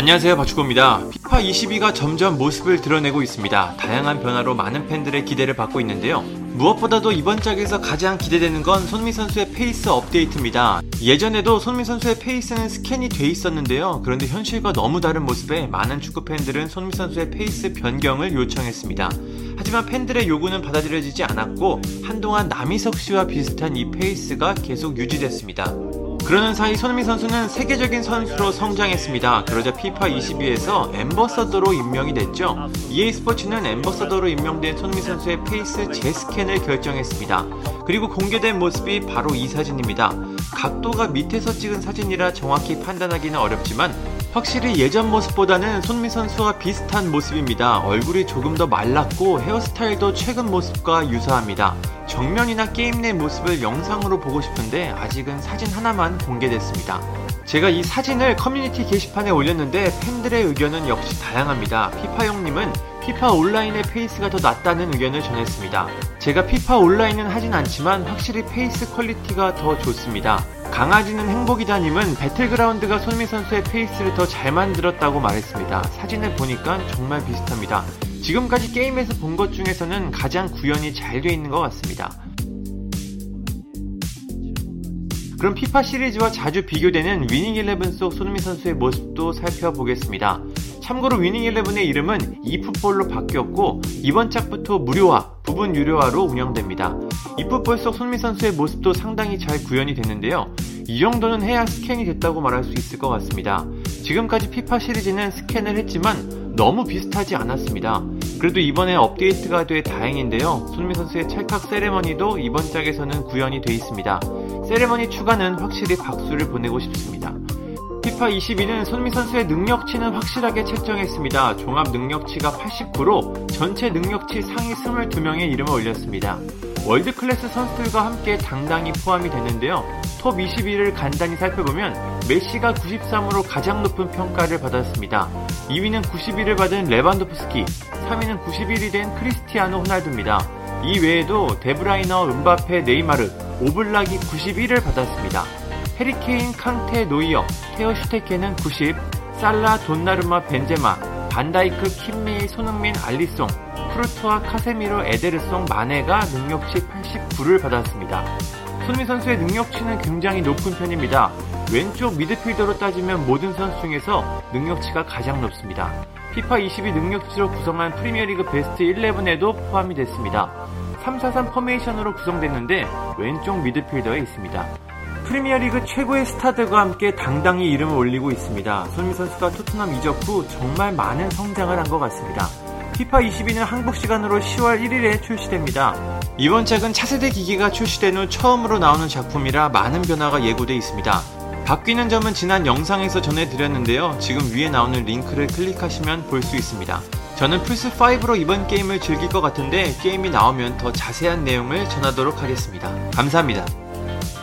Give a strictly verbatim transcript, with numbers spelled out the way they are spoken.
안녕하세요, 바축구입니다. 피파 이십이가 점점 모습을 드러내고 있습니다. 다양한 변화로 많은 팬들의 기대를 받고 있는데요. 무엇보다도 이번 짝에서 가장 기대되는 건 손흥민 선수의 페이스 업데이트입니다. 예전에도 손흥민 선수의 페이스는 스캔이 돼 있었는데요. 그런데 현실과 너무 다른 모습에 많은 축구팬들은 손흥민 선수의 페이스 변경을 요청했습니다. 하지만 팬들의 요구는 받아들여지지 않았고 한동안 남희석 씨와 비슷한 이 페이스가 계속 유지됐습니다. 그러는 사이 손흥민 선수는 세계적인 선수로 성장했습니다. 그러자 피파 이십이에서 앰버서더로 임명이 됐죠. 이에이 스포츠는 앰버서더로 임명된 손흥민 선수의 페이스 재스캔을 결정했습니다. 그리고 공개된 모습이 바로 이 사진입니다. 각도가 밑에서 찍은 사진이라 정확히 판단하기는 어렵지만 확실히 예전 모습보다는 손흥민 선수와 비슷한 모습입니다. 얼굴이 조금 더 말랐고 헤어스타일도 최근 모습과 유사합니다. 정면이나 게임 내 모습을 영상으로 보고 싶은데 아직은 사진 하나만 공개됐습니다. 제가 이 사진을 커뮤니티 게시판에 올렸는데 팬들의 의견은 역시 다양합니다. 피파용님은 피파 온라인의 페이스가 더 낫다는 의견을 전했습니다. 제가 피파 온라인은 하진 않지만 확실히 페이스 퀄리티가 더 좋습니다. 강아지는 행복이다님은 배틀그라운드가 손흥민 선수의 페이스를 더 잘 만들었다고 말했습니다. 사진을 보니까 정말 비슷합니다. 지금까지 게임에서 본 것 중에서는 가장 구현이 잘 돼 있는 것 같습니다. 그럼 피파 시리즈와 자주 비교되는 위닝 일레븐 속 손흥민 선수의 모습도 살펴보겠습니다. 참고로 위닝 일레븐의 이름은 이풋볼로 바뀌었고 이번 짝부터 무료화, 부분 유료화로 운영됩니다. 이풋볼 속 손흥민 선수의 모습도 상당히 잘 구현이 됐는데요. 이 정도는 해야 스캔이 됐다고 말할 수 있을 것 같습니다. 지금까지 피파 시리즈는 스캔을 했지만 너무 비슷하지 않았습니다. 그래도 이번에 업데이트가 돼 다행인데요. 손흥민 선수의 찰칵 세레머니도 이번 짝에서는 구현이 돼 있습니다. 세레머니 추가는 확실히 박수를 보내고 싶습니다. 피파 이십이는 손흥민 선수의 능력치는 확실하게 책정했습니다. 종합 능력치가 팔십구로 전체 능력치 상위 이십이 명의 이름을 올렸습니다. 월드클래스 선수들과 함께 당당히 포함이 됐는데요. 톱 이십일을 간단히 살펴보면 메시가 구십삼으로 가장 높은 평가를 받았습니다. 이 위는 구십일을 받은 레반도프스키, 삼 위는 구십일이 된 크리스티아노 호날두입니다. 이 외에도 데브라이너, 음바페, 네이마르, 오블락이 구십일을 받았습니다. 헤리케인 캉테, 노이어, 테오 슈테케는 구십, 살라, 돈나르마, 벤제마, 반다이크, 킴메이, 손흥민, 알리송, 프루트와 카세미로, 에데르송, 마네가 능력치 팔십구를 받았습니다. 손흥민 선수의 능력치는 굉장히 높은 편입니다. 왼쪽 미드필더로 따지면 모든 선수 중에서 능력치가 가장 높습니다. 피파 이십이 능력치로 구성한 프리미어리그 베스트 십일에도 포함이 됐습니다. 삼 사 삼 포메이션으로 구성됐는데 왼쪽 미드필더에 있습니다. 프리미어리그 최고의 스타들과 함께 당당히 이름을 올리고 있습니다. 손흥민 선수가 토트넘 이적 후 정말 많은 성장을 한 것 같습니다. 피파 이십이는 한국 시간으로 시월 일일에 출시됩니다. 이번 짝은 차세대 기기가 출시된 후 처음으로 나오는 작품이라 많은 변화가 예고돼 있습니다. 바뀌는 점은 지난 영상에서 전해드렸는데요. 지금 위에 나오는 링크를 클릭하시면 볼 수 있습니다. 저는 플스 파이브로 이번 게임을 즐길 것 같은데 게임이 나오면 더 자세한 내용을 전하도록 하겠습니다. 감사합니다.